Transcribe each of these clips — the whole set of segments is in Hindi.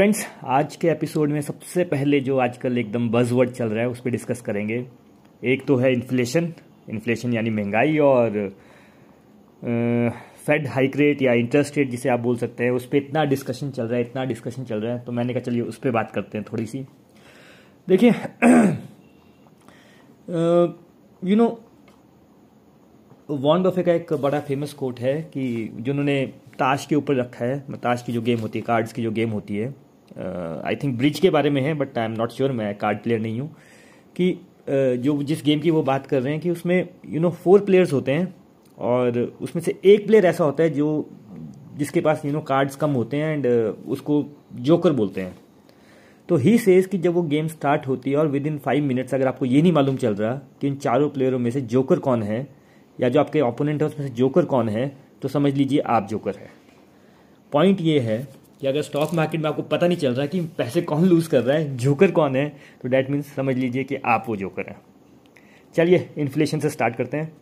फ्रेंड्स, आज के एपिसोड में सबसे पहले जो आजकल एकदम बज़वर्ड चल रहा है उस पर डिस्कस करेंगे। एक तो है इन्फ्लेशन यानी महंगाई, और फेड हाइक रेट या इंटरेस्ट रेट जिसे आप बोल सकते हैं, उस पर इतना डिस्कशन चल रहा है तो मैंने कहा चलिए उस पर बात करते हैं थोड़ी सी। देखिए वॉरेन बफे का एक बड़ा फेमस कोट है कि जिन्होंने ताश के ऊपर रखा है, ताश की जो गेम होती है, कार्ड्स की जो गेम होती है, आई थिंक ब्रिज के बारे में है but I am not sure, मैं कार्ड प्लेयर नहीं हूँ, कि जो जिस गेम की वो बात कर रहे हैं कि उसमें फोर प्लेयर्स होते हैं और उसमें से एक प्लेयर ऐसा होता है जो जिसके पास कार्ड्स कम होते हैं एंड उसको जोकर बोलते हैं। तो ही सेज कि जब वो गेम स्टार्ट होती है और विद इन 5 मिनट्स अगर आपको ये नहीं मालूम चल रहा कि इन चारों प्लेयरों में से जोकर कौन है या जो आपके ओपोनेंट है उसमें से जोकर कौन है, तो समझ लीजिए आप जोकर है। पॉइंट ये है कि अगर स्टॉक मार्केट में आपको पता नहीं चल रहा कि पैसे कौन लूज़ कर रहा है, जोकर कौन है, तो डैट मीन्स समझ लीजिए कि आप वो जोकर हैं। चलिए इन्फ्लेशन से स्टार्ट करते हैं।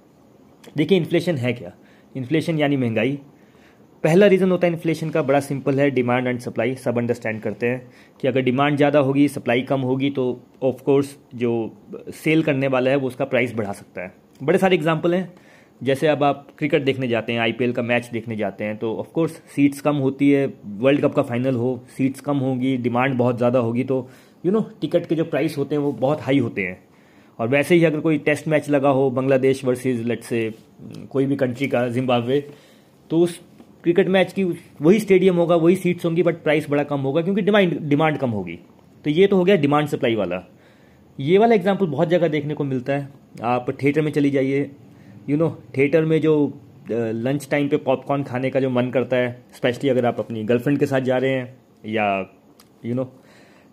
देखिए इन्फ्लेशन है क्या, इन्फ्लेशन यानी महंगाई। पहला रीज़न होता है इन्फ्लेशन का, बड़ा सिंपल है, डिमांड एंड सप्लाई। सब अंडरस्टैंड करते हैं कि अगर डिमांड ज़्यादा होगी, सप्लाई कम होगी, तो ऑफकोर्स जो सेल करने वाला है वो उसका प्राइस बढ़ा सकता है। बड़े सारे एग्जाम्पल हैं, जैसे अब आप क्रिकेट देखने जाते हैं, आईपीएल का मैच देखने जाते हैं, तो ऑफकोर्स सीट्स कम होती है, वर्ल्ड कप का फाइनल हो, सीट्स कम होंगी, डिमांड बहुत ज़्यादा होगी, तो टिकट के जो प्राइस होते हैं वो बहुत हाई होते हैं। और वैसे ही अगर कोई टेस्ट मैच लगा हो, बांग्लादेश वर्सेस लेट्स से कोई भी कंट्री का, जिम्बाब्वे, तो उस क्रिकेट मैच की वही स्टेडियम होगा, वही सीट्स होंगी, बट प्राइस बड़ा कम होगा क्योंकि डिमांड कम होगी। तो ये तो हो गया डिमांड सप्लाई वाला। ये वाला एग्जाम्पल बहुत जगह देखने को मिलता है। आप थिएटर में चली जाइए, थिएटर में जो लंच टाइम पे पॉपकॉर्न खाने का जो मन करता है, स्पेशली अगर आप अपनी गर्लफ्रेंड के साथ जा रहे हैं या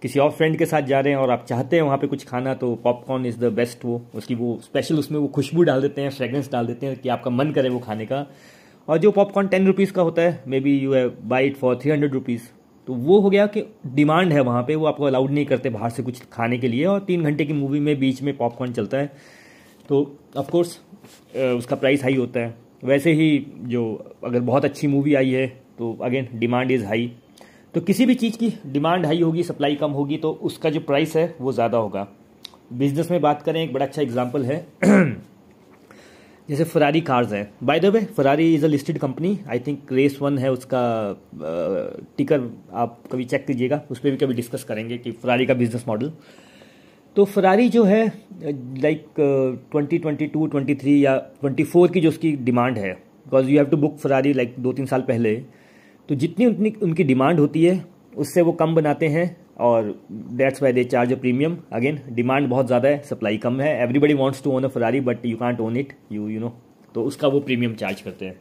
किसी और फ्रेंड के साथ जा रहे हैं और आप चाहते हैं वहाँ पे कुछ खाना, तो पॉपकॉर्न इज़ द बेस्ट। वो स्पेशल उसमें वो खुशबू डाल देते हैं, फ्रेगरेंस डाल देते हैं कि आपका मन करे वो खाने का। और जो पॉपकॉर्न 10 रुपीज़ का होता है, maybe you have buy it for 300 rupees, तो वो हो गया कि डिमांड है वहाँ पर, वो आपको अलाउड नहीं करते बाहर से कुछ खाने के लिए। और 3 घंटे की मूवी में बीच में पॉपकॉर्न चलता है, तो ऑफकोर्स उसका प्राइस हाई होता है। वैसे ही जो अगर बहुत अच्छी मूवी आई है तो अगेन डिमांड इज़ हाई। तो किसी भी चीज़ की डिमांड हाई होगी, सप्लाई कम होगी, तो उसका जो प्राइस है वो ज़्यादा होगा। बिजनेस में बात करें, एक बड़ा अच्छा एग्जांपल है जैसे फरारी कार्स हैं। By the way, Ferrari is a listed company, I think race 1 है उसका टिकर, आप कभी चेक कीजिएगा, उस पर भी कभी डिस्कस करेंगे कि फरारी का बिजनेस मॉडल। तो फरारी जो है लाइक 2022, 23 या 24 की जो उसकी डिमांड है, because you have to book Ferrari like 2-3 साल पहले, तो जितनी उनकी डिमांड होती है उससे वो कम बनाते हैं और that's why they charge a premium. Again demand बहुत ज़्यादा है, सप्लाई कम है, everybody wants to own a Ferrari but you can't own it, you know, तो उसका वो प्रीमियम चार्ज करते हैं।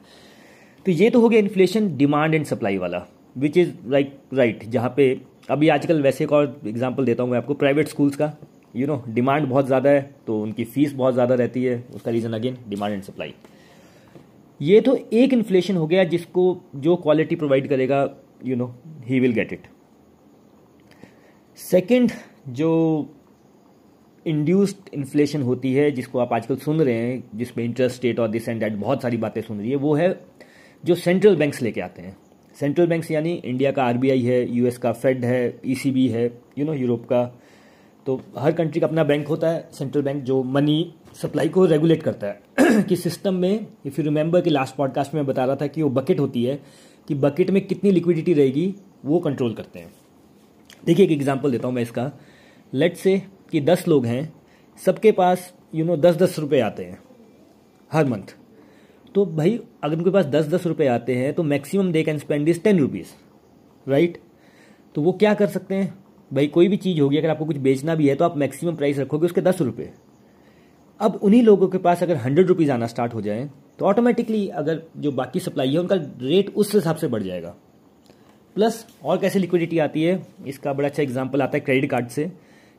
तो ये तो हो गया इन्फ्लेशन, डिमांड एंड सप्लाई वाला, विच इज़ लाइक राइट। जहाँ पे अभी आजकल, वैसे एक और एग्जाम्पल देता हूँ मैं आपको, प्राइवेट स्कूल्स का, डिमांड बहुत ज़्यादा है तो उनकी फ़ीस बहुत ज़्यादा रहती है, उसका reason again demand and supply. ये तो एक इन्फ्लेशन हो गया, जिसको जो क्वालिटी प्रोवाइड करेगा he will get it. Second जो इंड्यूस्ड इन्फ्लेशन होती है, जिसको आप आजकल सुन रहे हैं, जिसमें इंटरेस्ट रेट और दिस एंड दैट बहुत सारी बातें सुन रही है, वो है जो सेंट्रल बैंक्स लेके आते हैं। सेंट्रल बैंक्स यानी इंडिया का आरबीआई है, यूएस का फेड है, ईसीबी है, यूरोप का। तो हर कंट्री का अपना बैंक होता है, सेंट्रल बैंक, जो मनी सप्लाई को रेगुलेट करता है कि सिस्टम में, इफ़ यू रिमेंबर कि लास्ट पॉडकास्ट में मैं बता रहा था कि वो बकेट होती है, कि बकेट में कितनी लिक्विडिटी रहेगी वो कंट्रोल करते हैं। देखिए एक एग्जांपल देता हूँ मैं इसका। लेट्स से कि 10 लोग हैं, सबके पास 10-10 रुपये आते हैं हर मंथ। तो भाई अगर उनके पास 10-10 रुपये आते हैं तो maximum they can spend is 10 rupees, right. तो वो क्या कर सकते हैं भाई, कोई भी चीज़ होगी, अगर आपको कुछ बेचना भी है तो आप मैक्सिमम प्राइस रखोगे उसके 10 रुपये। अब उन्हीं लोगों के पास अगर 100 रुपीज़ आना स्टार्ट हो जाए तो ऑटोमेटिकली अगर जो बाकी सप्लाई है उनका रेट उस हिसाब से बढ़ जाएगा। प्लस और कैसे लिक्विडिटी आती है, इसका बड़ा अच्छा एग्जाम्पल आता है क्रेडिट कार्ड से,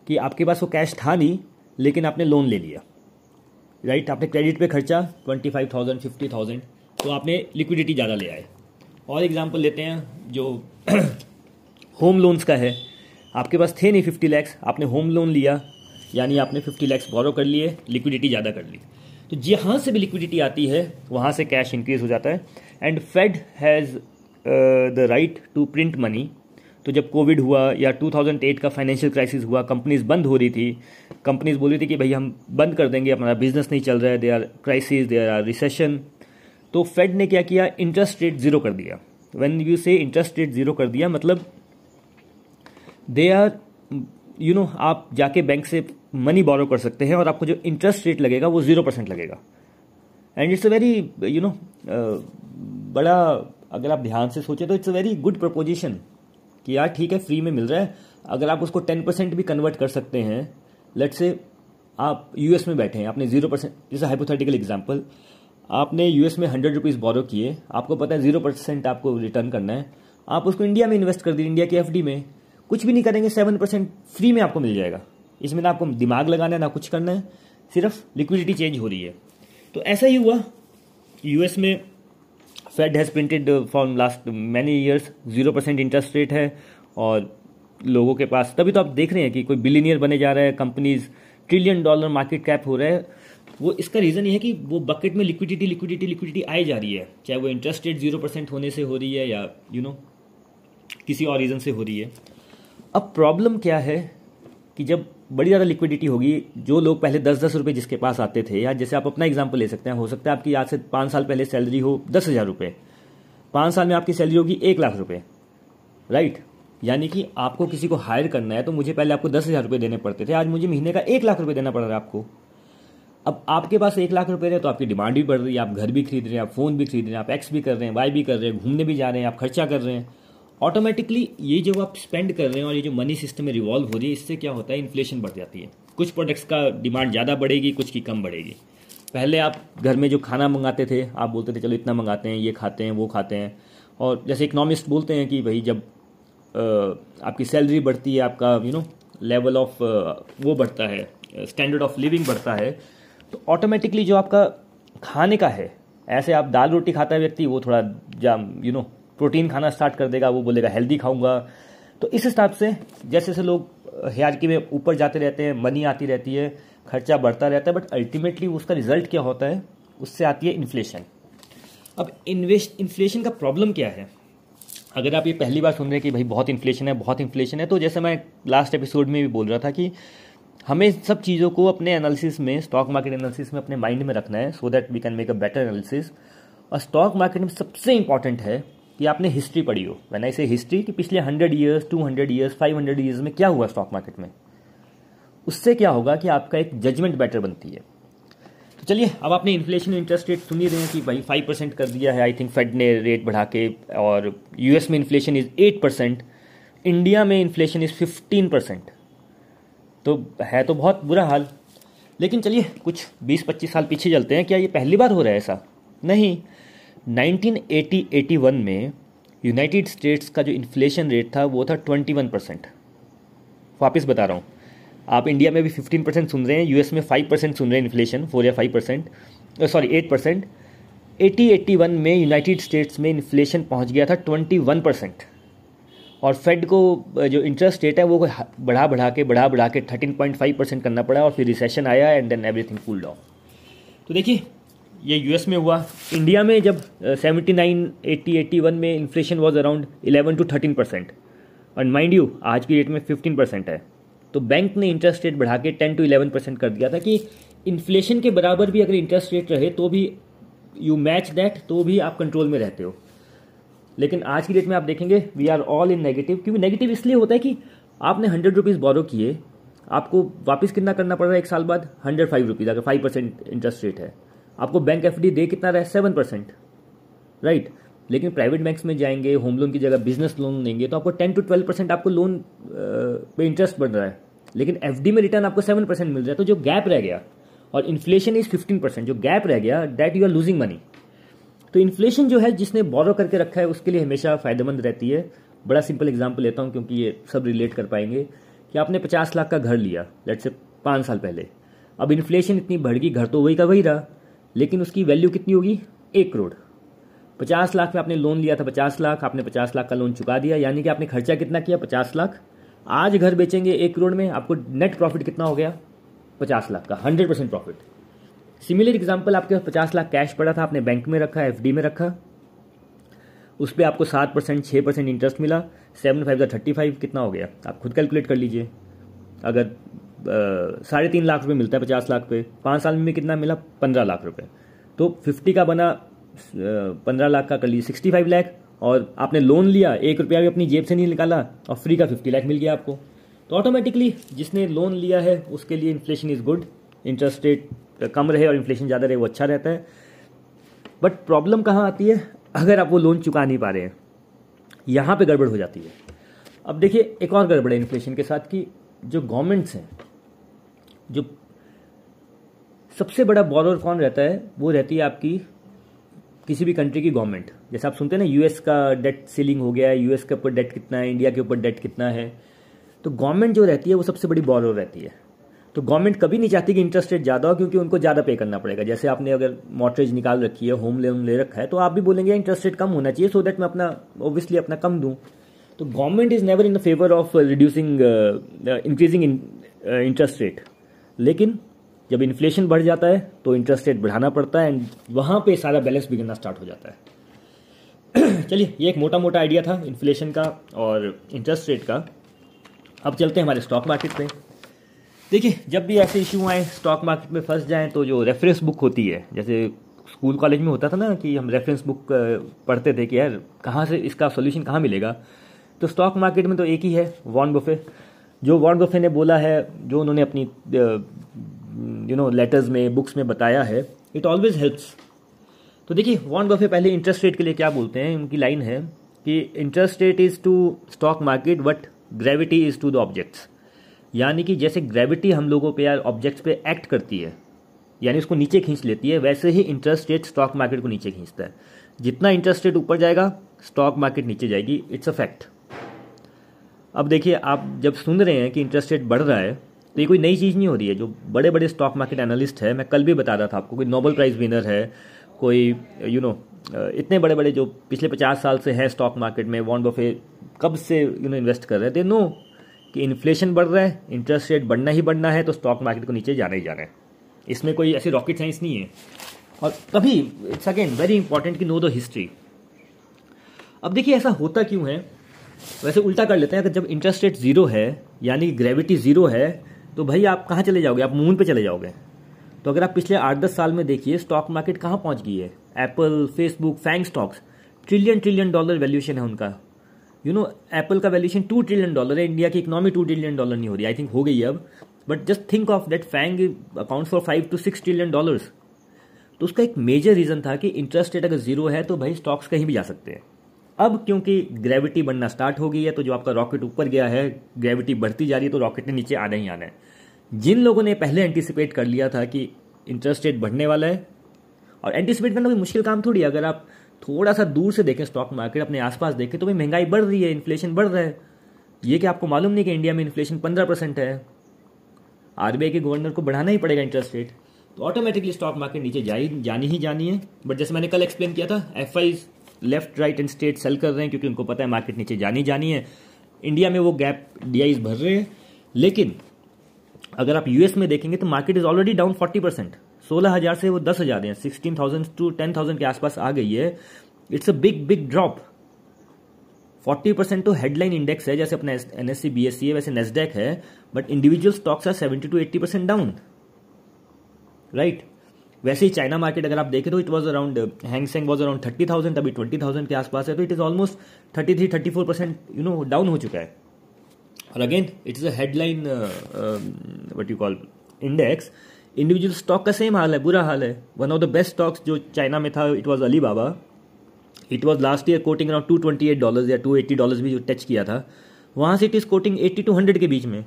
कि आपके पास वो कैश था नहीं लेकिन आपने लोन ले लिया, राइट। आपने क्रेडिट पर खर्चा 25,000, 50,000, तो आपने लिक्विडिटी ज़्यादा ले आए। और एग्जाम्पल लेते हैं जो होम लोन्स का है। आपके पास थे नहीं 50 लाख, आपने होम लोन लिया, यानी आपने 50 लाख बॉरो कर लिए, लिक्विडिटी ज़्यादा कर ली। तो जहाँ से भी लिक्विडिटी आती है वहाँ से कैश इंक्रीज हो जाता है। And Fed has the right to print money तो जब कोविड हुआ या 2008 का फाइनेंशियल क्राइसिस हुआ, कंपनीज बंद हो रही थी, कंपनीज बोल रही थी कि भाई हम बंद कर देंगे, हमारा बिजनेस नहीं चल रहा है, they are crisis, they are recession. तो फेड ने क्या किया, इंटरेस्ट रेट ज़ीरो कर दिया। When you say interest rate zero कर दिया मतलब दे आर यू नो, आप जाके बैंक से मनी बोरो कर सकते हैं और आपको जो इंटरेस्ट रेट लगेगा वो 0% लगेगा। And it's a very you know, बड़ा, अगर आप ध्यान से सोचें तो it's a very good proposition कि यार ठीक है फ्री में मिल रहा है, अगर आप उसको 10% भी कन्वर्ट कर सकते हैं। लेट्स से आप यूएस में बैठे हैं, आपने 0%, जैसे हाइपोथेटिकल एग्जांपल, आपने यूएस में 100 रुपीज़ बोरो किए, आपको पता है 0% आपको रिटर्न करना है, आप उसको इंडिया में इन्वेस्ट कर दी, इंडिया की एफडी में, कुछ भी नहीं करेंगे, 7% फ्री में आपको मिल जाएगा। इसमें ना आपको दिमाग लगाना है ना कुछ करना है, सिर्फ लिक्विडिटी चेंज हो रही है। तो ऐसा ही हुआ यूएस में, Fed has printed for last many years 0% interest rate है और लोगों के पास, तभी तो आप देख रहे हैं कि कोई बिलियनियर बने जा रहा है, कंपनीज $1 ट्रिलियन मार्केट कैप हो रहा है। वो इसका रीज़न ये है कि वो बकेट में लिक्विडिटी लिक्विडिटी लिक्विडिटी आई जा रही है, चाहे वो इंटरेस्ट रेट 0% होने से हो रही है या यू नो किसी और रीज़न से हो रही है। अब प्रॉब्लम क्या है कि जब बड़ी ज़्यादा लिक्विडिटी होगी, जो लोग पहले 10-10 रुपये जिसके पास आते थे, या जैसे आप अपना एग्जाम्पल ले सकते हैं, हो सकता है आपकी आज से 5 साल पहले सैलरी हो 10,000 रुपये, 5 साल में आपकी सैलरी होगी 1,00,000 रुपये, राइट। यानी कि आपको किसी को हायर करना है तो मुझे पहले आपको 10,000 रुपये देने पड़ते थे, आज मुझे महीने का 1,00,000 रुपये देना पड़ रहा है आपको। अब आपके पास 1,00,000 रुपये है तो आपकी डिमांड भी बढ़ रही है, आप घर भी खरीद रहे हैं, आप फ़ोन भी खरीद रहे हैं, आप एक्स भी कर रहे हैं, वाई भी कर रहे हैं, घूमने भी जा रहे हैं, आप खर्चा कर रहे हैं। ऑटोमेटिकली ये जो आप स्पेंड कर रहे हैं और ये जो मनी सिस्टम में रिवॉल्व हो रही है, इससे क्या होता है, इन्फ्लेशन बढ़ जाती है। कुछ प्रोडक्ट्स का डिमांड ज़्यादा बढ़ेगी, कुछ की कम बढ़ेगी। पहले आप घर में जो खाना मंगाते थे, आप बोलते थे चलो इतना मंगाते हैं, ये खाते हैं, वो खाते हैं, और जैसे इकोनॉमिस्ट बोलते हैं कि भाई जब आपकी सैलरी बढ़ती है, आपका यू नो लेवल ऑफ वो बढ़ता है, स्टैंडर्ड ऑफ लिविंग बढ़ता है, तो ऑटोमेटिकली जो आपका खाने का है, ऐसे आप दाल रोटी खाता है व्यक्ति, वो थोड़ा यू नो प्रोटीन खाना स्टार्ट कर देगा, वो बोलेगा हेल्दी खाऊंगा। तो इस हिसाब से जैसे जैसे लोग हायरार्की में ऊपर जाते रहते हैं, मनी आती रहती है, खर्चा बढ़ता रहता है, बट अल्टीमेटली उसका रिजल्ट क्या होता है, उससे आती है इन्फ्लेशन। अब इन्फ्लेशन का प्रॉब्लम क्या है, अगर आप ये पहली बार सुन रहे हैं कि भाई बहुत इन्फ्लेशन है, तो जैसे मैं लास्ट एपिसोड में भी बोल रहा था कि हमें सब चीज़ों को अपने एनालिसिस में, स्टॉक मार्केट एनालिसिस में अपने माइंड में रखना है, so that we can make a better analysis. और स्टॉक मार्केट में सबसे इंपॉर्टेंट है कि आपने हिस्ट्री पढ़ी हो, मैंने इसे हिस्ट्री कि पिछले 100 ईयर्स, 200 ईयर्स, 500 ईयर्स में क्या हुआ स्टॉक मार्केट में, उससे क्या होगा कि आपका एक जजमेंट बेटर बनती है। तो चलिए, अब आपने इन्फ्लेशन इंटरेस्ट रेट सुन ही रहे हैं कि भाई 5% कर दिया है आई थिंक फेड ने रेट बढ़ा के, और यूएस में इन्फ्लेशन इज़ 8%, इंडिया में इन्फ्लेशन इज़ 15%, तो है तो बहुत बुरा हाल। लेकिन चलिए कुछ 20-25 साल पीछे चलते हैं, क्या ये पहली बार हो रहा है ऐसा? नहीं। 1980-81 में यूनाइटेड स्टेट्स का जो इन्फ्लेशन रेट था वो था 21%। वापस बता रहा हूँ, आप इंडिया में भी 15% सुन रहे हैं, यूएस में 5% सुन रहे हैं इन्फ्लेशन, 8%। 80-81 में यूनाइटेड स्टेट्स में इन्फ्लेशन पहुँच गया था 21%, और फेड को जो इंटरेस्ट रेट है वो बढ़ा बढ़ा के 13.5% करना पड़ा, और फिर रिसेशन आया and then everything cool down. तो देखिए, ये यूएस में हुआ। इंडिया में जब 79, 80, 81 में इन्फ्लेशन वाज अराउंड 11 to 13%, और माइंड यू आज की डेट में 15% है, तो बैंक ने इंटरेस्ट रेट बढ़ा के 10 to 11% कर दिया था कि इन्फ्लेशन के बराबर भी अगर इंटरेस्ट रेट रहे तो भी यू मैच दैट, तो भी आप कंट्रोल में रहते हो। लेकिन आज की डेट में आप देखेंगे we are all in negative, क्योंकि नेगेटिव इसलिए होता है कि आपने 100 रुपीज़ बोरो किए, आपको वापस कितना करना पड़ रहा है एक साल बाद, 105 रुपीज़, अगर 5% इंटरेस्ट रेट है। आपको बैंक एफडी दे कितना रहा है, 7%, राइट। लेकिन प्राइवेट बैंक्स में जाएंगे, होम लोन की जगह बिजनेस लोन लेंगे, तो आपको 10 to 12% आपको लोन पे इंटरेस्ट बढ़ रहा है, लेकिन एफडी में रिटर्न आपको 7% मिल रहा है। तो जो गैप रह गया, और इन्फ्लेशन इज 15%, जो गैप रह गया that you are losing money. तो इन्फ्लेशन जो है, जिसने बोरो करके रखा है उसके लिए हमेशा फ़ायदेमंद रहती है। बड़ा सिंपल एग्जाम्पल लेता हूँ क्योंकि ये सब रिलेट कर पाएंगे, कि आपने 50 लाख का घर लिया लेट्स से 5 साल पहले, अब इन्फ्लेशन इतनी बढ़ गई, घर तो वही का वही रहा, लेकिन उसकी वैल्यू कितनी होगी, 1 करोड़। 50 लाख में आपने लोन लिया था, 50 लाख, आपने 50 लाख का लोन चुका दिया, यानी कि आपने खर्चा कितना किया, 50 लाख। आज घर बेचेंगे 1 करोड़ में, आपको नेट प्रॉफिट कितना हो गया, 50 लाख का 100% प्रॉफिट। सिमिलर एग्जांपल, आपके 50 लाख कैश पड़ा था, आपने बैंक में रखा, एफडी में रखा, उस पर आपको 7% 6% इंटरेस्ट मिला, 7×5 = 35 कितना हो गया आप खुद कैलकुलेट कर लीजिए। अगर 3.5 लाख रुपये मिलता है 50 लाख पे, 5 साल में कितना मिला 15 लाख रुपये, तो 50 का बना 15 लाख का कर लीजिए 65 लाख, और आपने लोन लिया 1 रुपया भी अपनी जेब से नहीं निकाला और फ्री का 50 लाख मिल गया आपको। तो ऑटोमेटिकली जिसने लोन लिया है उसके लिए inflation is good, interest rate कम रहे और इन्फ्लेशन ज़्यादा रहे वो अच्छा रहता है। बट प्रॉब्लम कहाँ आती है, अगर आप वो लोन चुका नहीं पा रहे हैं, यहाँ पे गड़बड़ हो जाती है। अब देखिए एक और गड़बड़ है इन्फ्लेशन के साथ कि जो गवर्नमेंट्स हैं, जो सबसे बड़ा बॉरोअर कौन रहता है, वो रहती है आपकी किसी भी कंट्री की गवर्नमेंट। जैसे आप सुनते हैं ना यूएस का डेट सीलिंग हो गया है, यूएस के ऊपर डेट कितना है, इंडिया के ऊपर डेट कितना है, तो गवर्नमेंट जो रहती है वो सबसे बड़ी बॉरोअर रहती है। तो गवर्नमेंट कभी नहीं चाहती कि इंटरेस्ट रेट ज़्यादा हो, क्योंकि उनको ज़्यादा पे करना पड़ेगा। जैसे आपने अगर मॉर्गेज निकाल रखी है, होम लोन ले रखा है, तो आप भी बोलेंगे इंटरेस्ट रेट कम होना चाहिए सो दैट मैं अपना ओब्वियसली अपना कम दूँ। तो government is never in the favour of increasing interest rate, लेकिन जब इन्फ्लेशन बढ़ जाता है तो इंटरेस्ट रेट बढ़ाना पड़ता है, एंड वहाँ पे सारा बैलेंस बिगड़ना स्टार्ट हो जाता है। चलिए ये एक मोटा मोटा आइडिया था इन्फ्लेशन का और इंटरेस्ट रेट का। अब चलते हैं हमारे स्टॉक मार्केट पे। देखिए जब भी ऐसे इशू आए स्टॉक मार्केट में फंस जाएँ तो जो रेफरेंस बुक होती है, जैसे स्कूल कॉलेज में होता था ना कि हम रेफरेंस बुक पढ़ते थे कि यार कहाँ से इसका सोल्यूशन कहाँ मिलेगा, तो स्टॉक मार्केट में तो एक ही है, वॉरेन बफेट। जो वॉरेन बफेट ने बोला है, जो उन्होंने अपनी लेटर्स में, बुक्स में बताया है, इट ऑलवेज हेल्प्स। तो देखिए वॉरेन बफेट पहले इंटरेस्ट रेट के लिए क्या बोलते हैं, उनकी लाइन है कि interest rate is to stock market but gravity is to the objects. यानी कि जैसे ग्रेविटी हम लोगों पे या ऑब्जेक्ट्स पे एक्ट करती है, यानी उसको नीचे खींच लेती है, वैसे ही इंटरेस्ट रेट स्टॉक मार्केट को नीचे खींचता है। जितना इंटरेस्ट रेट ऊपर जाएगा स्टॉक मार्केट नीचे जाएगी, इट्स अ फैक्ट। अब देखिए आप जब सुन रहे हैं कि इंटरेस्ट रेट बढ़ रहा है तो ये कोई नई चीज़ नहीं हो रही है। जो बड़े बड़े स्टॉक मार्केट एनालिस्ट है, मैं कल भी बता रहा था आपको, कोई नोबेल प्राइज़ विनर है, कोई इतने बड़े बड़े जो पिछले 50 साल से हैं स्टॉक मार्केट में, वॉरेन बफेट कब से इन्वेस्ट कर रहे थे, नो कि इन्फ्लेशन बढ़ रहा है, इंटरेस्ट रेट बढ़ना ही बढ़ना है, तो स्टॉक मार्केट को नीचे जाना ही जाना है। इसमें कोई ऐसी रॉकेट साइंस नहीं है। और तभी इट्स अगेन वेरी इंपॉर्टेंट कि नो द हिस्ट्री। अब देखिए ऐसा होता क्यों है, वैसे उल्टा कर लेते हैं। अगर जब इंटरेस्ट रेट ज़ीरो है यानी ग्रेविटी ज़ीरो है तो भाई आप कहाँ चले जाओगे, आप मून पे चले जाओगे। तो अगर आप पिछले 8-10 साल में देखिए स्टॉक मार्केट कहाँ पहुँच गई है, Apple, Facebook, Fang stocks, trillion dollar valuation है उनका। एप्पल का वैल्यूएशन $2 ट्रिलियन है, इंडिया की इकोनॉमी $2 ट्रिलियन नहीं हो रही, आई थिंक हो गई है अब, but just think of that, Fang account for $5 to $6 trillion. तो उसका एक मेजर रीज़न था कि इंटरेस्ट रेट अगर जीरो है तो भाई स्टॉक्स कहीं भी जा सकते हैं। अब क्योंकि ग्रेविटी बनना स्टार्ट हो गई है, तो जो आपका रॉकेट ऊपर गया है, ग्रेविटी बढ़ती जा रही है, तो रॉकेट ने नीचे आना ही आना है। जिन लोगों ने पहले एंटिसिपेट कर लिया था कि इंटरेस्ट रेट बढ़ने वाला है, और एंटिसिपेट करना कोई मुश्किल काम थोड़ी है, अगर आप थोड़ा सा दूर से देखें स्टॉक मार्केट, अपने आसपास देखें तो भाई महंगाई बढ़ रही है, इन्फ्लेशन बढ़ रहा है। ये कि आपको मालूम नहीं कि इंडिया में इन्फ्लेशन 15% है, आरबीआई के गवर्नर को बढ़ाना ही पड़ेगा इंटरेस्ट रेट, तो ऑटोमेटिकली स्टॉक मार्केट नीचे जानी ही जानी है। बट जैसे मैंने कल एक्सप्लेन किया था, FI left right and state sell कर रहे हैं क्योंकि उनको पता है मार्केट नीचे जानी है। इंडिया में वो गैप डीआईज भर रहे हैं, लेकिन अगर आप यूएस में देखेंगे तो मार्केट इज़ ऑलरेडी डाउन 40%, 16,000 से वो 10,000 हैं, 16,000 to 10,000 के आसपास आ गई है। It's a big drop. 40% तो हेडलाइन इंडेक्स है, जैसे अपना एनएसई बीएसई है, वैसे नेस्डैक है, but individual stocks are 70 to 80% down, right. वैसे ही चाइना मार्केट अगर आप देखें तो it was around, Hang Seng was around 30,000, अभी 20,000 के आसपास है, तो इट इज़ ऑलमोस्ट 33-34% डाउन हो चुका है। और again it is a headline what you call index. Individual stock का सेम हाल है, बुरा हाल है। One of the best stocks जो चाइना में था it was Alibaba, it was last year quoting around $228 या $280 भी जो टच किया था, वहाँ से इट इज़ कोटिंग 80 to 100 के बीच में।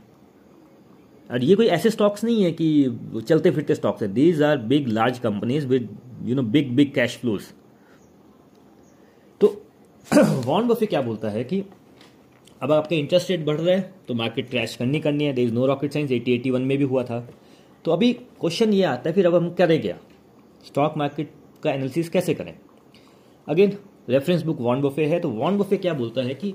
और ये कोई ऐसे स्टॉक्स नहीं है कि चलते फिरते स्टॉक्स हैं, these are big large companies with big cash flows. तो वॉरेन बफेट क्या बोलता है कि अब आपके इंटरेस्ट रेट बढ़ रहा है तो मार्केट क्रैश करनी है, there is no rocket science, 80-81 में भी हुआ था। तो अभी क्वेश्चन ये आता है फिर अब हम करें क्या, स्टॉक मार्केट का एनालिसिस कैसे करें। Again reference book Warren Buffett है, तो वॉरेन बफेट क्या बोलता है कि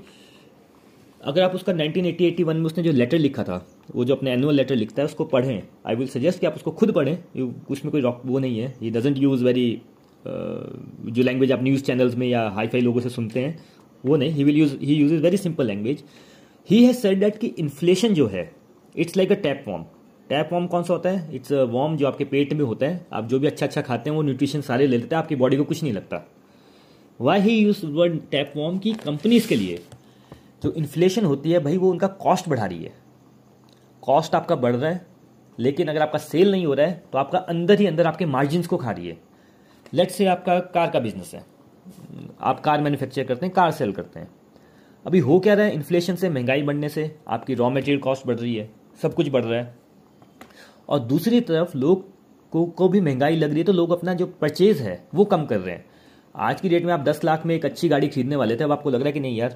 अगर आप उसका 1980-81 में उसने जो लेटर लिखा था, वो जो अपने एनुअल लेटर लिखता है उसको पढ़ें। आई विल सजेस्ट कि आप उसको खुद पढ़ें, उसमें कोई वो नहीं है, ही डजेंट यूज़ वेरी जो लैंग्वेज आप न्यूज़ चैनल्स में या हाई फाई लोगों से सुनते हैं वो नहीं. He uses very simple language. He has said that कि इन्फ्लेशन जो है it's like a tapeworm. Tapeworm कौन सा होता है? इट्स अ वॉर्म जो आपके पेट में होता है. आप जो भी अच्छा अच्छा खाते हैं वो न्यूट्रिशन सारे ले लेते हैं, आपकी बॉडी को कुछ नहीं लगता. Why he use word tapeworm की कंपनीज के लिए जो इन्फ्लेशन होती है भाई वो उनका कॉस्ट बढ़ा रही है. कॉस्ट आपका बढ़ रहा है लेकिन अगर आपका सेल नहीं हो रहा है तो आपका अंदर ही अंदर आपके मार्जिन्स को खा रही है. लेट्स से आपका कार का बिजनेस है, आप कार मैन्युफैक्चर करते हैं, कार सेल करते हैं. अभी हो क्या रहा है? इन्फ्लेशन से, महंगाई बढ़ने से आपकी रॉ मटेरियल कॉस्ट बढ़ रही है, सब कुछ बढ़ रहा है. और दूसरी तरफ लोग को भी महंगाई लग रही है तो लोग अपना जो परचेज है वो कम कर रहे हैं. आज की डेट में आप 10 लाख में एक अच्छी गाड़ी खरीदने वाले थे, अब आपको लग रहा है कि नहीं यार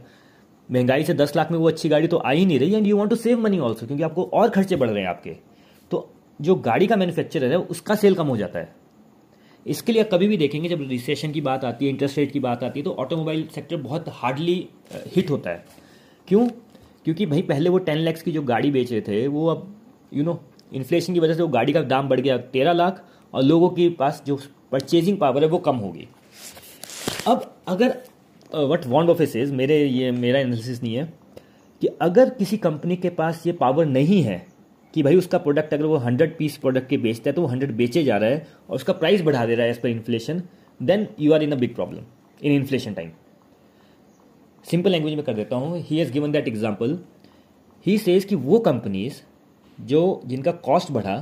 महंगाई से 10 लाख में वो अच्छी गाड़ी तो आ ही नहीं रही. And you want to save money also क्योंकि आपको और खर्चे बढ़ रहे हैं आपके. तो जो गाड़ी का मैन्युफैक्चरर है उसका सेल कम हो जाता है. इसके लिए कभी भी देखेंगे जब रिसेशन की बात आती है, इंटरेस्ट रेट की बात आती है तो ऑटोमोबाइल सेक्टर बहुत हार्डली हिट होता है. क्यों? क्योंकि भाई पहले वो 10 लाख की जो गाड़ी बेच रहे थे वो अब इन्फ्लेशन की वजह से वो गाड़ी का दाम बढ़ गया 13 लाख और लोगों के पास जो परचेजिंग पावर है वो कम होगी. अब अगर व्हाट वॉरेन बफेट सेज, मेरा एनालिसिस नहीं है, कि अगर किसी कंपनी के पास ये पावर नहीं है कि भाई उसका प्रोडक्ट अगर वो 100 पीस प्रोडक्ट के बेचता है तो वो 100 बेचे जा रहा है और उसका प्राइस बढ़ा दे रहा है as per inflation, then you are in a big problem in inflation time. Simple language में कर देता हूँ. He has given that example. He says कि वो कंपनीज जो जिनका कॉस्ट बढ़ा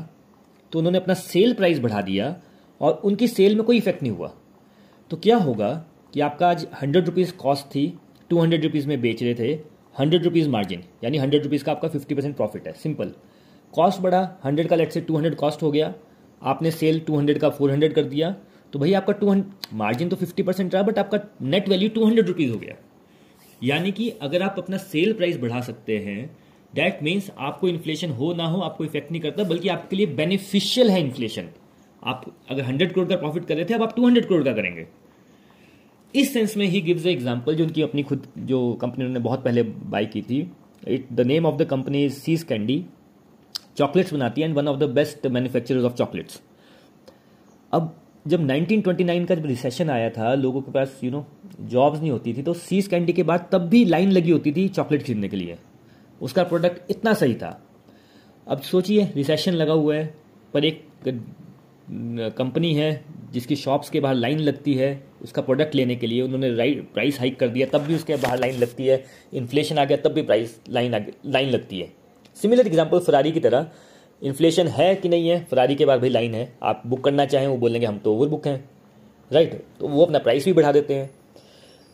तो उन्होंने अपना सेल प्राइस बढ़ा दिया और उनकी सेल में कोई इफेक्ट नहीं हुआ. तो क्या होगा कि आपका आज 100 रुपीज़ कॉस्ट थी, 200 रुपीज़ में बेच रहे थे, 100 रुपीज़ मार्जिन, यानी 100 रुपीज़ का आपका 50% प्रॉफिट है. सिंपल, कॉस्ट बढ़ा 100 का लेट से 200 कॉस्ट हो गया, आपने सेल 200 का 400 कर दिया तो भाई आपका 200 मार्जिन तो 50% रहा बट आपका नेट वैल्यू 200 रुपीज़ हो गया. यानी कि अगर आप अपना सेल प्राइस बढ़ा सकते हैं दैट मीन्स आपको इन्फ्लेशन हो ना हो आपको इफेक्ट नहीं करता, बल्कि आपके लिए बेनिफिशियल है इन्फ्लेशन. आप अगर 100 करोड़ का प्रॉफिट कर रहे थे अब आप 200 करोड़ का करेंगे. इस सेंस में ही गिव्स एग्जाम्पल जो उनकी अपनी खुद जो कंपनी उन्होंने बहुत पहले बाई की थी. It the name of the company is See's Candy. Chocolates बनाती है and one of the best manufacturers of chocolates. अब जब 1929 का जब रिसेशन आया था लोगों के पास जॉब्स नहीं होती थी तो सीज कैंडी के बाद तब भी लाइन लगी होती थी चॉकलेट खरीदने के लिए. उसका प्रोडक्ट इतना सही था. अब सोचिए रिसेशन लगा हुआ है पर एक कंपनी है जिसकी शॉप्स के बाहर लाइन लगती है उसका प्रोडक्ट लेने के लिए. उन्होंने प्राइस हाइक कर दिया तब भी उसके बाहर लाइन लगती है, इन्फ्लेशन आ गया तब भी प्राइस लाइन लगती है. सिमिलर एग्जांपल फरारी की तरह इन्फ्लेशन है कि नहीं है, फरारी के बाहर भी लाइन है. आप बुक करना चाहें वो बोलेंगे हम तो ओवर बुक हैं, राइट, तो वो अपना प्राइस भी बढ़ा देते हैं.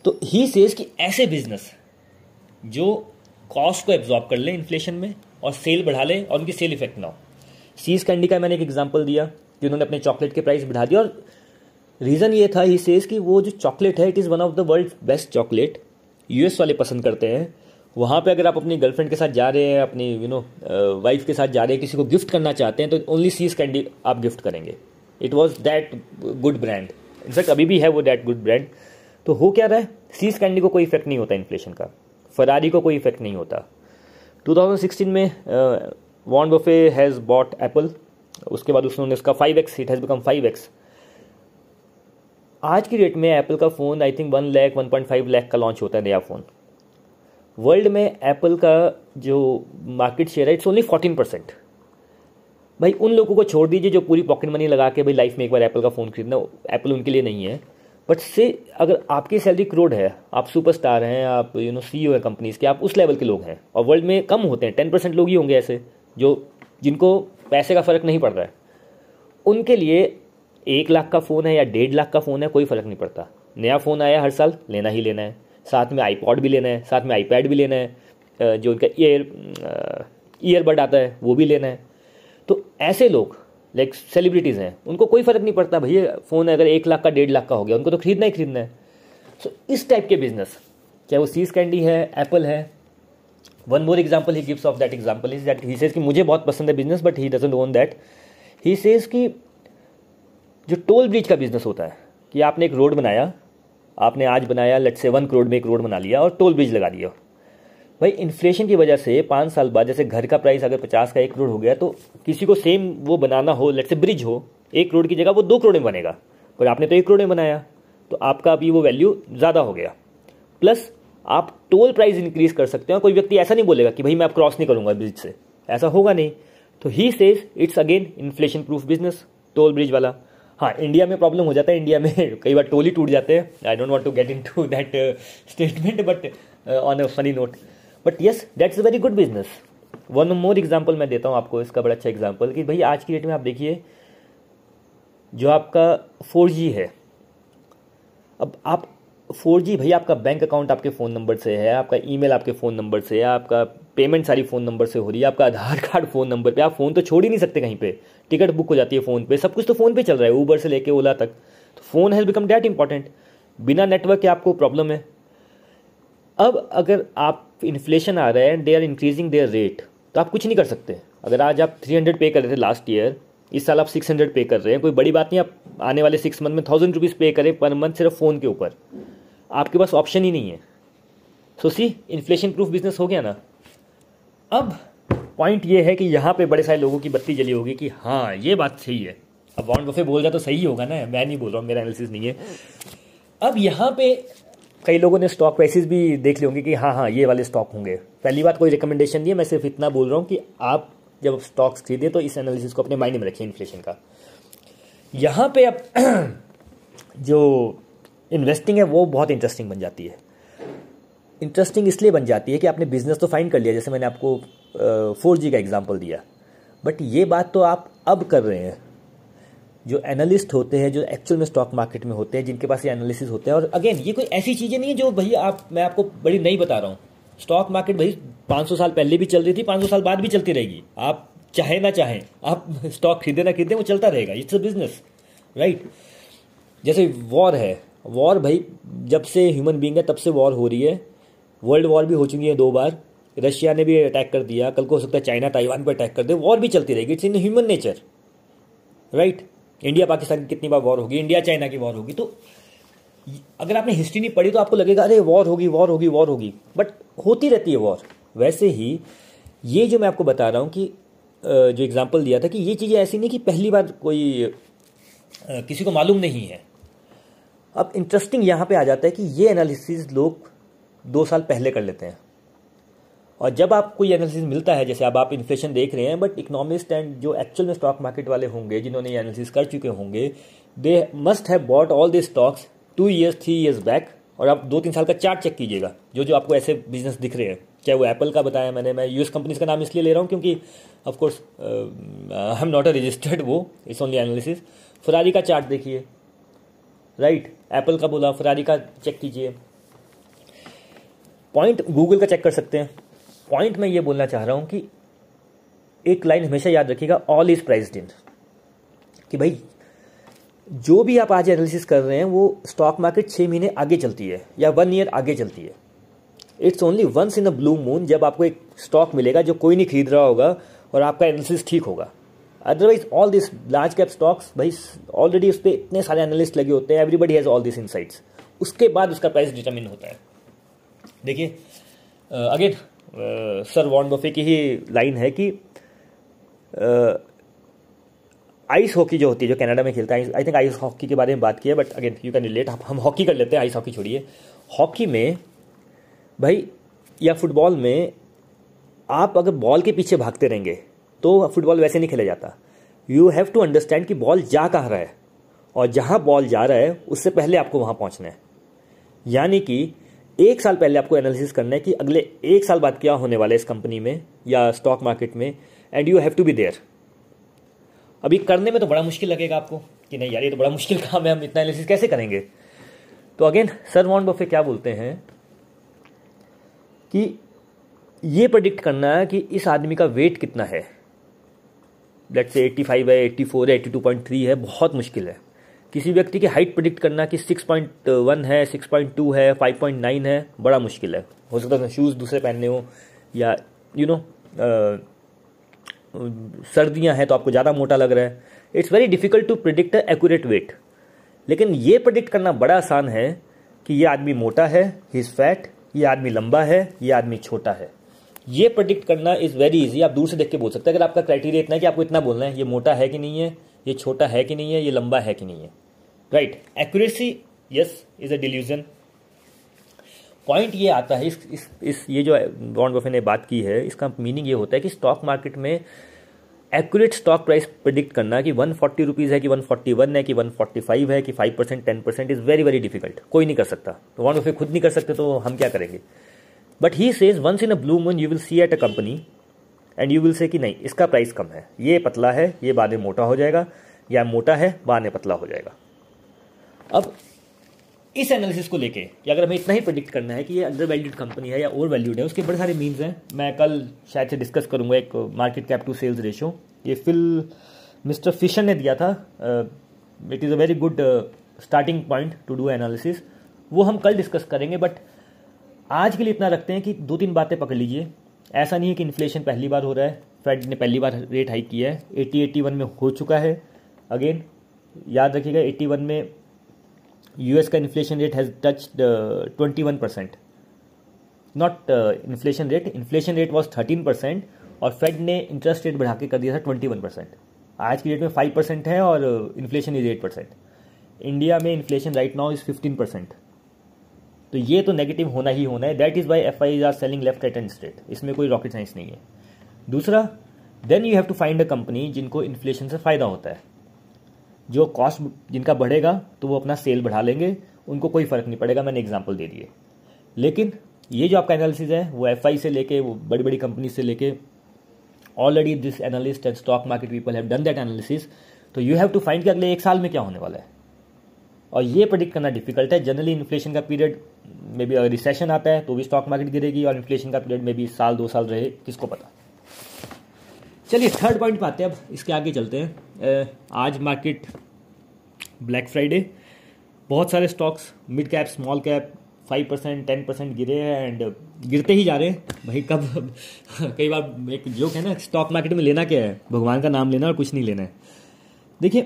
तो ही सेज कि ऐसे बिजनेस जो कॉस्ट को एब्जॉर्ब कर ले इन्फ्लेशन में और सेल बढ़ा ले और उनकी सेल इफेक्ट ना हो. सीज कैंडी का मैंने एक एग्जाम्पल दिया कि उन्होंने अपने चॉकलेट के प्राइस बढ़ा दिया और रीज़न ये था ही सेज कि वो जो चॉकलेट है it is one of the world best chocolate. US वाले पसंद करते हैं. वहाँ पे अगर आप अपनी गर्लफ्रेंड के साथ जा रहे हैं, अपनी वाइफ के साथ जा रहे हैं, किसी को गिफ्ट करना चाहते हैं तो ओनली सीज कैंडी आप गिफ्ट करेंगे. It was that good brand. In fact अभी भी है वो दैट गुड ब्रांड. तो हो क्या रहा है? सीज कैंडी को कोई इफेक्ट नहीं होता इन्फ्लेशन का, फरारी को कोई इफेक्ट नहीं होता. 2016 में Warren Buffett has bought Apple. उसके बाद उसने इसका 5x, it has become 5x. आज की डेट में एप्पल का phone I think 1 lakh 1.5 lakh का लॉन्च होता है नया फ़ोन. वर्ल्ड में एप्पल का जो मार्केट शेयर है इट्स ओनली 14%. भाई उन लोगों को छोड़ दीजिए जो पूरी पॉकेट मनी लगा के भाई लाइफ में एक बार एप्पल का फ़ोन खरीदना, एप्पल उनके लिए नहीं है. बट से अगर आपकी सैलरी करोड़ है, आप सुपरस्टार हैं, आप CEO है कंपनीज के, आप उस लेवल के लोग हैं और वर्ल्ड में कम होते हैं, 10% लोग ही होंगे ऐसे जो जिनको पैसे का फ़र्क नहीं पड़ रहा है. उनके लिए 1 लाख का फ़ोन है या 1.5 लाख का फ़ोन है कोई फ़र्क नहीं पड़ता. नया फ़ोन आया हर साल लेना ही लेना है, साथ में आईपॉड भी लेना है, साथ में आईपैड भी लेना है, जो उनका ईयरबड आता है वो भी लेना है. तो ऐसे लोग लाइक सेलिब्रिटीज़ हैं, उनको कोई फ़र्क नहीं पड़ता भैया फ़ोन अगर 1 लाख का 1.5 लाख का हो गया, उनको तो खरीदना ही खरीदना है. सो इस टाइप के बिजनेस चाहे वो सीज कैंडी है, एप्पल है. One more example he gives of that example is that he says कि मुझे बहुत पसंद है business but he doesn't own that. He says कि जो टोल ब्रिज का बिजनेस होता है कि आपने एक रोड बनाया, आपने आज बनाया लेट्स से 1 करोड़ में एक रोड बना लिया और टोल ब्रिज लगा दिया. भाई इन्फ्लेशन की वजह से 5 साल बाद जैसे घर का प्राइस अगर 50 का 1 करोड़ हो गया तो किसी को सेम वो बनाना हो लेट्स से ब्रिज हो 1 करोड़ की जगह वो 2 करोड़ में बनेगा और आपने तो 1 करोड़ में बनाया, तो आपका अभी वो वैल्यू ज़्यादा हो गया। प्लस आप टोल प्राइस इंक्रीज कर सकते हैं, कोई व्यक्ति ऐसा नहीं बोलेगा कि भाई मैं आप क्रॉस नहीं करूँगा ब्रिज से, ऐसा होगा नहीं। तो he says it's again inflation proof business, toll bridge वाला। हाँ, इंडिया में प्रॉब्लम हो जाता है, इंडिया में कई बार टोल ही टूट जाते हैं। I don't want to get into that statement but on a funny note, but yes that's a very good business. One more example मैं देता हूँ आपको इसका, बड़ा अच्छा एग्जाम्पल कि भाई आज की डेट में आप देखिए जो आपका 4G है, अब आप 4G भाई आपका बैंक अकाउंट आपके फ़ोन नंबर से है, आपका ईमेल आपके फ़ोन नंबर से है, आपका पेमेंट सारी फ़ोन नंबर से हो रही है, आपका आधार कार्ड फ़ोन नंबर पे, आप फ़ोन तो छोड़ ही नहीं सकते कहीं पे, टिकट बुक हो जाती है फ़ोन पे, सब कुछ तो फ़ोन पे चल रहा है, ऊबर से लेके ओला तक। तो phone has become that important. बिना नेटवर्क के आपको प्रॉब्लम है। अब अगर आप इन्फ्लेशन आ रहा है, they are increasing their rate, तो आप कुछ नहीं कर सकते। अगर आज आप 300 पे कर रहे थे लास्ट ईयर, इस साल आप 600 पे कर रहे हैं, कोई बड़ी बात नहीं, आप आने वाले 6 मंथ में 1000 रुपीज़ पे करें पर मंथ सिर्फ फ़ोन के ऊपर, आपके पास ऑप्शन ही नहीं है। So see, inflation proof business हो गया ना। अब पॉइंट ये है कि यहाँ पे बड़े सारे लोगों की बत्ती जली होगी कि हाँ ये बात सही है। अब वॉरेन बफे बोल रहा तो सही होगा ना, मैं नहीं बोल रहा हूँ, मेरा एनालिसिस नहीं है। अब यहाँ पे कई लोगों ने स्टॉक प्राइसेस भी देख लिए होंगे कि हाँ हाँ ये वाले स्टॉक होंगे। पहली बात, कोई रिकमेंडेशन नहीं है, मैं सिर्फ इतना बोल रहा हूँ कि आप जब स्टॉक्स खरीदें तो इस एनालिसिस को अपने माइंड में रखिए इन्फ्लेशन का। यहाँ पे अब जो इन्वेस्टिंग है वो बहुत इंटरेस्टिंग बन जाती है। इंटरेस्टिंग इसलिए बन जाती है कि आपने बिज़नेस तो फाइंड कर लिया, जैसे मैंने आपको 4G का एग्जांपल दिया, बट ये बात तो आप अब कर रहे हैं। जो एनालिस्ट होते हैं, जो एक्चुअल में स्टॉक मार्केट में होते हैं, जिनके पास ये एनालिसिस होते हैं, और अगेन ये कोई ऐसी चीज़ें नहीं है जो भाई मैं आपको बड़ी नहीं बता रहा हूँ। स्टॉक मार्केट भाई 500 साल पहले भी चल रही थी, 500 साल बाद भी चलती रहेगी। आप चाहे ना चाहें, आप स्टॉक खरीदे ना खरीदें, वो चलता रहेगा। It's a business, right. जैसे वॉर है, वॉर भाई जब से ह्यूमन बीइंग है तब से वॉर हो रही है। वर्ल्ड वॉर भी हो चुकी है 2 बार, रशिया ने भी अटैक कर दिया, कल को हो सकता है चाइना ताइवान पर अटैक कर दे, वॉर भी चलती रहेगी। It's in human nature, right. India Pakistan की कितनी बार वॉर होगी, इंडिया चाइना की वॉर होगी। तो अगर आपने हिस्ट्री नहीं पढ़ी तो आपको लगेगा अरे वॉर होगी वॉर होगी वॉर होगी, बट होती रहती है वॉर। वैसे ही ये जो मैं आपको बता रहा हूँ कि जो एग्जाम्पल दिया था कि ये चीज़ें ऐसी नहीं कि पहली बार कोई किसी को मालूम नहीं है। अब इंटरेस्टिंग यहाँ पे आ जाता है कि ये एनालिसिस लोग 2 साल पहले कर लेते हैं, और जब आपको ये एनालिसिस मिलता है, जैसे अब आप इन्फ्लेशन देख रहे हैं, बट इकोनॉमिस्ट एंड जो एक्चुअल में स्टॉक मार्केट वाले होंगे जिन्होंने ये एनालिसिस कर चुके होंगे, they must have bought all this stocks 2 years 3 years back. और आप 2-3 साल का चार्ट चेक कीजिएगा, जो आपको ऐसे बिजनेस दिख रहे हैं, चाहे वो एप्पल का बताया मैंने, मैं यूएस कंपनीज का नाम इसलिए ले रहा हूँ क्योंकि of course I am not a registered, वो इट्स ओनली एनालिसिस। फरारी का चार्ट देखिए, राइट, एप्पल का बोला, फरारी का चेक कीजिए, पॉइंट गूगल का चेक कर सकते हैं। पॉइंट मैं ये बोलना चाह रहा हूँ कि एक लाइन हमेशा याद रखिएगा, ऑल इज प्राइस्ड इन, कि भाई जो भी आप आज एनालिसिस कर रहे हैं वो स्टॉक मार्केट 6 महीने आगे चलती है या 1 ईयर आगे चलती है। It's only once in a blue moon, जब आपको एक स्टॉक मिलेगा जो कोई नहीं खरीद रहा होगा और आपका एनालिसिस ठीक होगा। Otherwise all this large cap stocks भाई ऑलरेडी उस पर इतने सारे एनालिस्ट लगे होते हैं, everybody has all this insights, उसके बाद उसका प्राइस डिटरमिन होता है। देखिए अगेन सर वॉरेन बफे की ही लाइन है कि आइस हॉकी जो होती है, जो कनाडा में खेलता है, आई थिंक आइस हॉकी के बारे में बात की है, but again you can relate, हम हॉकी कर लेते हैं, आइस हॉकी छोड़िए। हॉकी में भाई या फुटबॉल में आप अगर बॉल के पीछे भागते रहेंगे तो फुटबॉल वैसे नहीं खेला जाता। यू हैव टू अंडरस्टैंड कि बॉल जा कहाँ रहा है, और जहाँ बॉल जा रहा है उससे पहले आपको वहाँ पहुँचना है। यानी कि 1 साल पहले आपको एनालिसिस करना है कि अगले 1 साल बाद क्या होने वाला है इस कंपनी में या स्टॉक मार्केट में, and you have to be there. अभी करने में तो बड़ा मुश्किल लगेगा आपको कि नहीं यार ये तो बड़ा मुश्किल काम है, हम इतना एनालिसिस कैसे करेंगे। तो अगेन सर वॉरेन बफे क्या बोलते हैं कि ये प्रेडिक्ट करना है कि इस आदमी का वेट कितना है, लेट्स से 85 है, 84 है, 82.3 है, बहुत मुश्किल है। किसी व्यक्ति की हाइट प्रेडिक्ट करना कि 6.1 है, 6.2 है, 5.9 है, बड़ा मुश्किल है। हो सकता है शूज़ दूसरे पहनने हो, या यू नो सर्दियां हैं तो आपको ज़्यादा मोटा लग रहा है। It's very difficult to predict accurate weight, लेकिन ये प्रेडिक्ट करना बड़ा आसान है कि ये आदमी मोटा है, ही इज़ फैट, ये आदमी लंबा है, ये आदमी छोटा है। ये प्रेडिक्ट करना इज़ वेरी इजी, आप दूर से देख के बोल सकते हैं। अगर आपका क्राइटेरिया इतना है कि आपको इतना बोलना है, ये मोटा है कि नहीं है, ये छोटा है कि नहीं है, ये लंबा है कि नहीं है, right, accuracy yes is a delusion. Point ये आता है इस ये जो वॉरेन बफेट ने बात की है, इसका मीनिंग ये होता है कि स्टॉक मार्केट में एक्यूरेट स्टॉक प्राइस प्रेडिक्ट करना कि 140 रुपीज़ है कि 141 है कि 145 है कि 5% 10% इज़ वेरी वेरी डिफिकल्ट, कोई नहीं कर सकता। तो वॉरेन बफेट खुद नहीं कर सकते तो हम क्या करेंगे। But he says once in a blue moon you will see at a company and you will say कि नहीं इसका प्राइस कम है, ये पतला है, ये बाद में मोटा हो जाएगा, या मोटा है बाद में पतला हो जाएगा। अब इस एनालिसिस को लेके अगर हमें इतना ही प्रेडिक्ट करना है कि ये अंडर वैल्यूड कंपनी है या ओवर वैल्यूड है, उसके बड़े सारे मीन्स हैं। मैं कल शायद से डिस्कस करूंगा एक market cap to sales ratio, ये मिस्टर फिशर ने दिया था। It is a very good starting point to do analysis, वो हम कल डिस्कस करेंगे। बट आज के लिए इतना रखते हैं कि दो तीन बातें पकड़ लीजिए। ऐसा नहीं है कि इन्फ्लेशन पहली बार हो रहा है, फेड ने पहली बार रेट हाइक किया है, 80-81 में हो चुका है। अगेन याद रखिएगा 81 में US का inflation rate has touched 21%, not inflation rate was 13% और फेड ने इंटरेस्ट रेट बढ़ा के कर दिया था 21%। आज की डेट में 5% है और इन्फ्लेशन इज 8%। इंडिया में इन्फ्लेशन राइट नाउ इज़ 15%, तो ये तो नेगेटिव होना ही होना है। That is why FIs are selling left right and straight, इसमें कोई रॉकेट साइंस नहीं है। दूसरा, then you have to find a company जिनको इन्फ्लेशन से फ़ायदा होता है, जो कॉस्ट जिनका बढ़ेगा तो वो अपना सेल बढ़ा लेंगे, उनको कोई फ़र्क नहीं पड़ेगा। मैंने एग्जांपल दे दिए, लेकिन ये जो आपका एनालिसिस है वो FI से लेके वो बड़ी बड़ी कंपनी से लेके, already this analyst and stock market people have done that analysis. तो यू हैव टू फाइंड कि अगले एक साल में क्या होने वाला है, और ये प्रेडिक्ट करना डिफिकल्ट है। जनरली इन्फ्लेशन का पीरियड में भी अगर रिसेशन आता है तो भी स्टॉक मार्केट गिरेगी, और इन्फ्लेशन का पीरियड में भी साल दो साल रहे, किसको पता। चलिए थर्ड पॉइंट पे आते हैं, अब इसके आगे चलते हैं। आज मार्केट ब्लैक फ्राइडे, बहुत सारे stocks mid cap small cap 5% 10% गिरे हैं एंड गिरते ही जा रहे हैं भाई। कब कई बार एक जोक है ना, स्टॉक मार्केट में लेना क्या है, भगवान का नाम लेना और कुछ नहीं लेना है। देखिए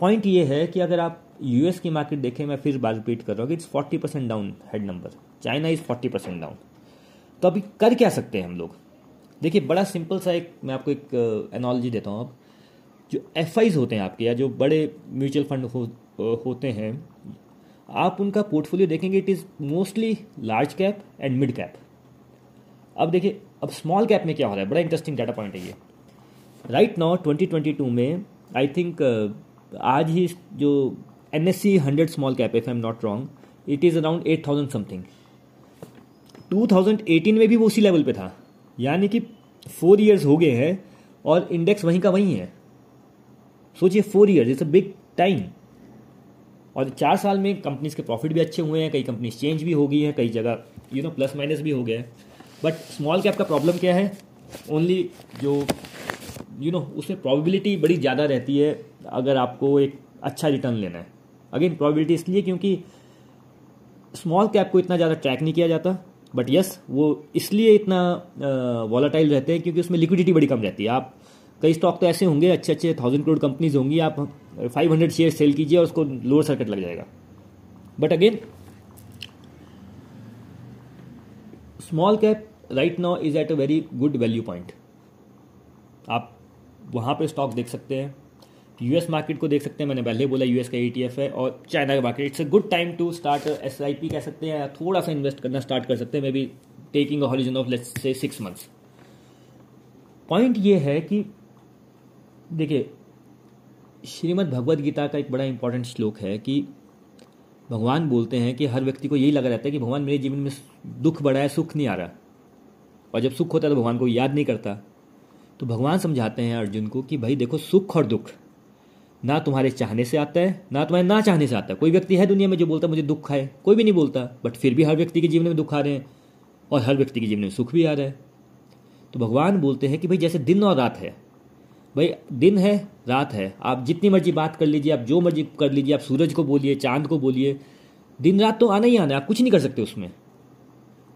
पॉइंट ये है कि अगर आप US की मार्केट देखें, मैं फिर बार रिपीट कर रहा हूँ कि it's 40% down head number, China is 40% down. तो अभी कर क्या सकते हैं हम लोग। देखिए बड़ा सिंपल सा एक मैं आपको एक एनालॉजी देता हूँ। अब जो FIs होते हैं आपके या जो बड़े म्यूचुअल फंड होते हैं, आप उनका पोर्टफोलियो देखेंगे, it is mostly large cap and mid cap. अब देखिए अब स्मॉल कैप में क्या हो रहा है, बड़ा इंटरेस्टिंग डाटा पॉइंट है ये। राइट नाउ 2022 में आई थिंक आज ही जो NSE 100 small cap if I am not wrong, it is around 8,000 something. 2018 में भी वो उसी लेवल पे था, यानी कि 4 इयर्स हो गए हैं और इंडेक्स वहीं का वहीं है। सोचिए 4 years it's a big time. और 4 साल में कंपनीज के प्रॉफिट भी अच्छे हुए हैं, कई कंपनीज चेंज भी हो गई हैं, कई जगह यू नो प्लस माइनस भी हो गया है। बट स्मॉल कैप का प्रॉब्लम क्या है, ओनली जो यू नो उसमें प्रोबेबिलिटी बड़ी ज़्यादा रहती है अगर आपको एक अच्छा रिटर्न लेना है। अगेन प्रोबेबिलिटी इसलिए क्योंकि स्मॉल कैप को इतना ज़्यादा ट्रैक नहीं किया जाता। बट यस वो इसलिए इतना वॉलेटाइल रहते हैं क्योंकि उसमें लिक्विडिटी बड़ी कम रहती है। आप कई स्टॉक तो ऐसे होंगे अच्छे 1000 करोड़ कंपनीज होंगी, आप 500 शेयर सेल कीजिए और उसको लोअर सर्किट लग जाएगा। But again small cap right now is at a very good value point, आप वहाँ पे स्टॉक देख सकते हैं। US मार्केट को देख सकते हैं, मैंने पहले बोला US का ETF है, और चाइना का market it's a good time to start SIP कह सकते हैं, या थोड़ा सा इन्वेस्ट करना स्टार्ट कर सकते हैं, maybe taking a horizon of let's say 6 months. Point ये है कि देखिए श्रीमद् भगवद गीता का एक बड़ा इंपॉर्टेंट श्लोक है कि भगवान बोलते हैं कि हर व्यक्ति को यही लगा रहता है कि भगवान मेरे जीवन में दुख बढ़ा है, सुख नहीं आ रहा, और जब सुख होता है तो भगवान को याद नहीं करता। तो भगवान समझाते हैं अर्जुन को कि भाई देखो सुख और दुख ना तुम्हारे चाहने से आता है ना तुम्हारे ना चाहने से आता है। कोई व्यक्ति है दुनिया में जो बोलता है मुझे दुख है, कोई भी नहीं बोलता, बट फिर भी हर व्यक्ति के जीवन में दुख आ रहे हैं और हर व्यक्ति के जीवन में सुख भी आ रहा है। तो भगवान बोलते हैं कि भाई जैसे दिन और रात है, भाई दिन है रात है, आप जितनी मर्जी बात कर लीजिए, आप जो मर्जी कर लीजिए, आप सूरज को बोलिए चांद को बोलिए, दिन रात तो आना ही आना है, आप कुछ नहीं कर सकते उसमें।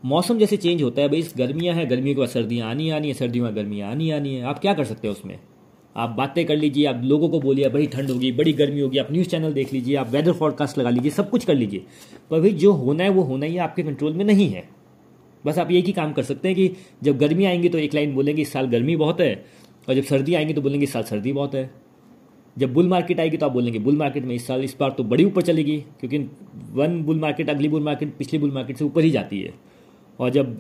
मौसम जैसे चेंज होता है, भाई गर्मियाँ हैं, गर्मियों के बाद सर्दियाँ आनी आनी है, सर्दियों में गर्मियाँ आनी आनी है, आप क्या कर सकते हैं उसमें। आप बातें कर लीजिए, आप लोगों को बोलिए बड़ी ठंड होगी, बड़ी गर्मी होगी, आप न्यूज़ चैनल देख लीजिए, आप वेदर फॉरकास्ट लगा लीजिए, सब कुछ कर लीजिए, पर भाई जो होना है वो होना ही है, आपके कंट्रोल में नहीं है। बस आप एक ही काम कर सकते हैं कि जब गर्मी आएंगी तो एक लाइन बोलेंगे इस साल गर्मी बहुत है, और जब सर्दी आएंगी तो बोलेंगे इस साल सर्दी बहुत है। जब बुल मार्केट आएगी तो आप बोलेंगे बुल मार्केट में इस साल इस बार तो बड़ी ऊपर चलेगी, क्योंकि वन बुल मार्केट अगली बुल मार्केट पिछली बुल मार्केट से ऊपर ही जाती है। और जब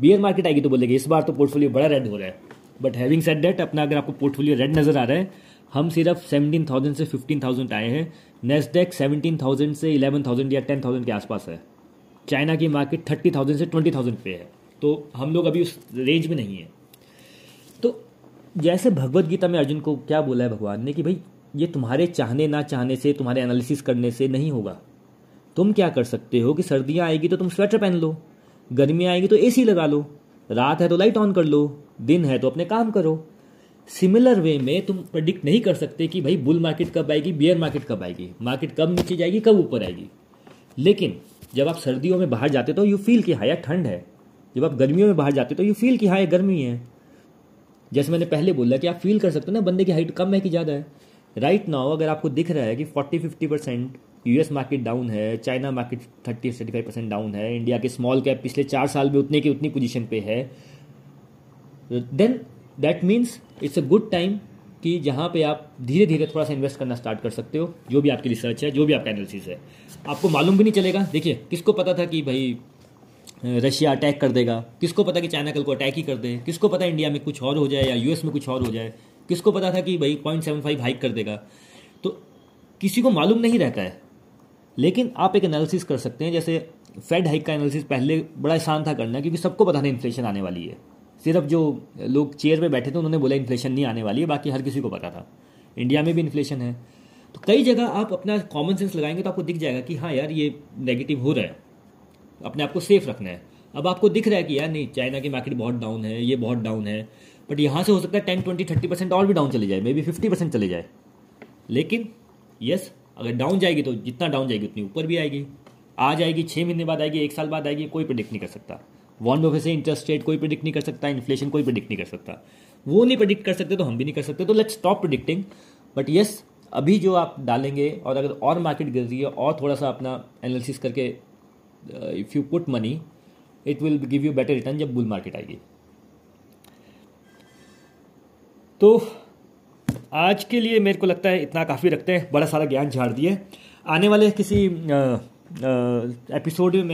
बियर मार्केट आएगी तो बोलेंगे इस बार तो पोर्टफोलियो बड़ा रेड हो रहा है। बट हैविंग सेड डेट, अपना अगर आपको पोर्टफोलियो रेड नज़र आ रहा है, हम सिर्फ 17,000 से 15,000 आए हैं। नेस्डेक 17,000 से 11,000 या 10,000 के आसपास है। चाइना की मार्केट 30,000 से 20,000 पे है। तो हम लोग अभी उस रेंज में नहीं है। तो जैसे भगवत गीता में अर्जुन को क्या बोला है भगवान ने कि भाई ये तुम्हारे चाहने ना चाहने से, तुम्हारे एनालिसिस करने से नहीं होगा। तुम क्या कर सकते हो कि सर्दियाँ आएगी तो तुम स्वेटर पहन लो, गर्मियाँ आएगी तो एसी लगा लो, रात है तो लाइट ऑन कर लो, दिन है तो अपने काम करो। सिमिलर वे में तुम प्रेडिक्ट नहीं कर सकते कि भाई बुल मार्केट कब आएगी, बेयर मार्केट कब आएगी, मार्केट कब नीचे जाएगी, कब ऊपर आएगी। लेकिन जब आप सर्दियों में बाहर जाते तो यू फील कि हाय ठंड है, जब आप गर्मियों में बाहर जाते तो यू फील कि हाय गर्मी है। जैसे मैंने पहले बोला कि आप फील कर सकते हो ना बंदे की हाइट कम है कि ज़्यादा है। राइट नाउ अगर आपको दिख रहा है कि 40-50% यूएस मार्केट डाउन है, चाइना मार्केट 30-35% डाउन है, इंडिया के स्मॉल कैप पिछले 4 साल में उतने की उतनी पोजीशन पे है, then that means it's a good time कि जहाँ पे आप धीरे धीरे थोड़ा सा इन्वेस्ट करना स्टार्ट कर सकते हो। जो भी आपकी रिसर्च है, जो भी आपका एनालिसिस है, आपको मालूम भी नहीं चलेगा। देखिए किसको पता था कि भाई रशिया अटैक कर देगा, किसको पता कि चाइना कल को अटैक ही कर दे, किसको पता इंडिया में कुछ और हो जाए या यूएस में कुछ और हो जाए, किसको पता था कि भाई 0.75 हाइक कर देगा। तो किसी को मालूम नहीं रहता है, लेकिन आप एक एनालिसिस कर सकते हैं। जैसे फेड हाइक का एनालिसिस पहले बड़ा आसान था करना, क्योंकि सबको पता था इन्फ्लेशन आने वाली है। सिर्फ जो लोग चेयर पे बैठे थे उन्होंने बोला इन्फ्लेशन नहीं आने वाली है, बाकी हर किसी को पता था। इंडिया में भी इन्फ्लेशन है। तो कई जगह आप अपना कॉमन सेंस लगाएंगे तो आपको दिख जाएगा कि हाँ यार ये नेगेटिव हो रहा है, अपने आप को सेफ रखना है। अब आपको दिख रहा है कि यार नहीं चाइना की मार्केट बहुत डाउन है, ये बहुत डाउन है, बट यहाँ से हो सकता है 10-20-30% और भी डाउन चले जाए, मे बी 50% चले जाए। लेकिन यस, अगर डाउन जाएगी तो जितना डाउन जाएगी उतनी ऊपर भी आएगी। आ जाएगी 6 महीने बाद आएगी, 1 साल बाद आएगी, कोई प्रेडिक्ट नहीं कर सकता। वॉरेन बफेट से इंटरेस्ट रेट कोई प्रेडिक्ट नहीं कर सकता, इन्फ्लेशन कोई प्रेडिक्ट नहीं कर सकता। वो नहीं प्रेडिक्ट कर सकते तो हम भी नहीं कर सकते। तो let's stop predicting. But yes, अभी जो आप डालेंगे और अगर और मार्केट गिर रही है और थोड़ा सा अपना एनालिसिस करके if you put money it will give you better return जब बुल मार्केट आएगी। तो आज के लिए मेरे को लगता है इतना काफ़ी रखते हैं। बड़ा सारा ज्ञान झाड़ दिए। आने वाले किसी एपिसोड में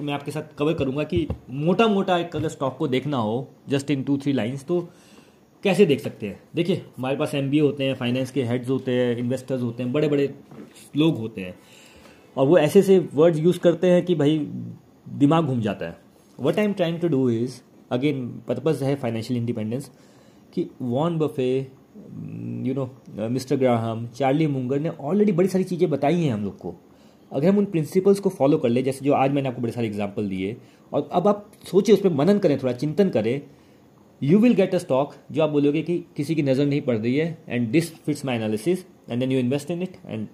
मैं आपके साथ कवर करूंगा कि मोटा मोटा एक अगर स्टॉक को देखना हो जस्ट इन 2-3 लाइन्स तो कैसे देख सकते हैं। देखिए हमारे पास एमबीए होते हैं, फाइनेंस के हेड्स होते हैं, इन्वेस्टर्स होते हैं, बड़े बड़े लोग होते हैं, और वो ऐसे ऐसे वर्ड्स यूज़ करते हैं कि भाई दिमाग घूम जाता है। What I am trying to do is again purpose है फाइनेंशियल इंडिपेंडेंस कि Warren Buffett, you know, mister Graham, Charlie Munger ने ऑलरेडी बड़ी सारी चीज़ें बताई हैं हम लोग को। अगर हम उन प्रिंसिपल्स को फॉलो कर ले, जैसे जो आज मैंने आपको बड़े सारे एग्जाम्पल दिए, और अब आप सोचे उस पर मनन करें, थोड़ा चिंतन करें, you will get a stock जो आप बोलोगे कि किसी की नज़र नहीं पड़ रही है and this fits my analysis and then you invest in it. And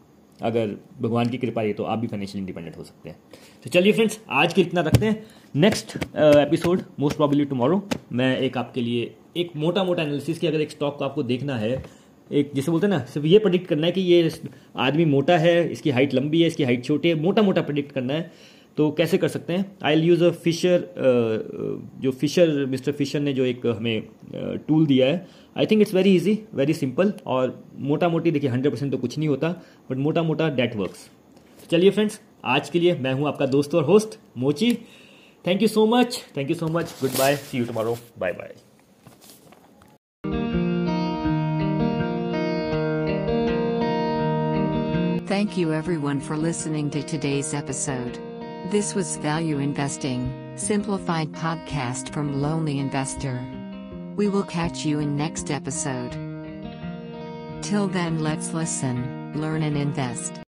अगर भगवान की कृपा है तो आप भी फाइनेंशियल इंडिपेंडेंट हो सकते हैं। तो चलिए फ्रेंड्स, आज के इतना रखते हैं। Next episode most probably tomorrow मैं एक आपके लिए एक मोटा मोटा एनालिसिस की, अगर एक स्टॉक को आपको देखना है, एक जिसे बोलते हैं ना सिर्फ ये प्रेडिक्ट करना है कि ये आदमी मोटा है, इसकी हाइट लंबी है, इसकी हाइट छोटी है, मोटा मोटा प्रेडिक्ट करना है तो कैसे कर सकते हैं। I will use a Fisher, जो फिशर मिस्टर फिशर ने जो एक हमें टूल दिया है, I think it's very easy, very simple, और मोटा मोटी देखिए 100% तो कुछ नहीं होता बट मोटा मोटा डेट वर्क्स। चलिए फ्रेंड्स, आज के लिए मैं हूँ आपका दोस्त और होस्ट मोची। Thank you so much, thank you so much, good bye, see you tomorrow, bye bye. Thank you everyone for listening to today's episode. This was Value Investing, Simplified podcast from Lonely Investor. We will catch you in next episode. Till then, let's listen, learn and invest.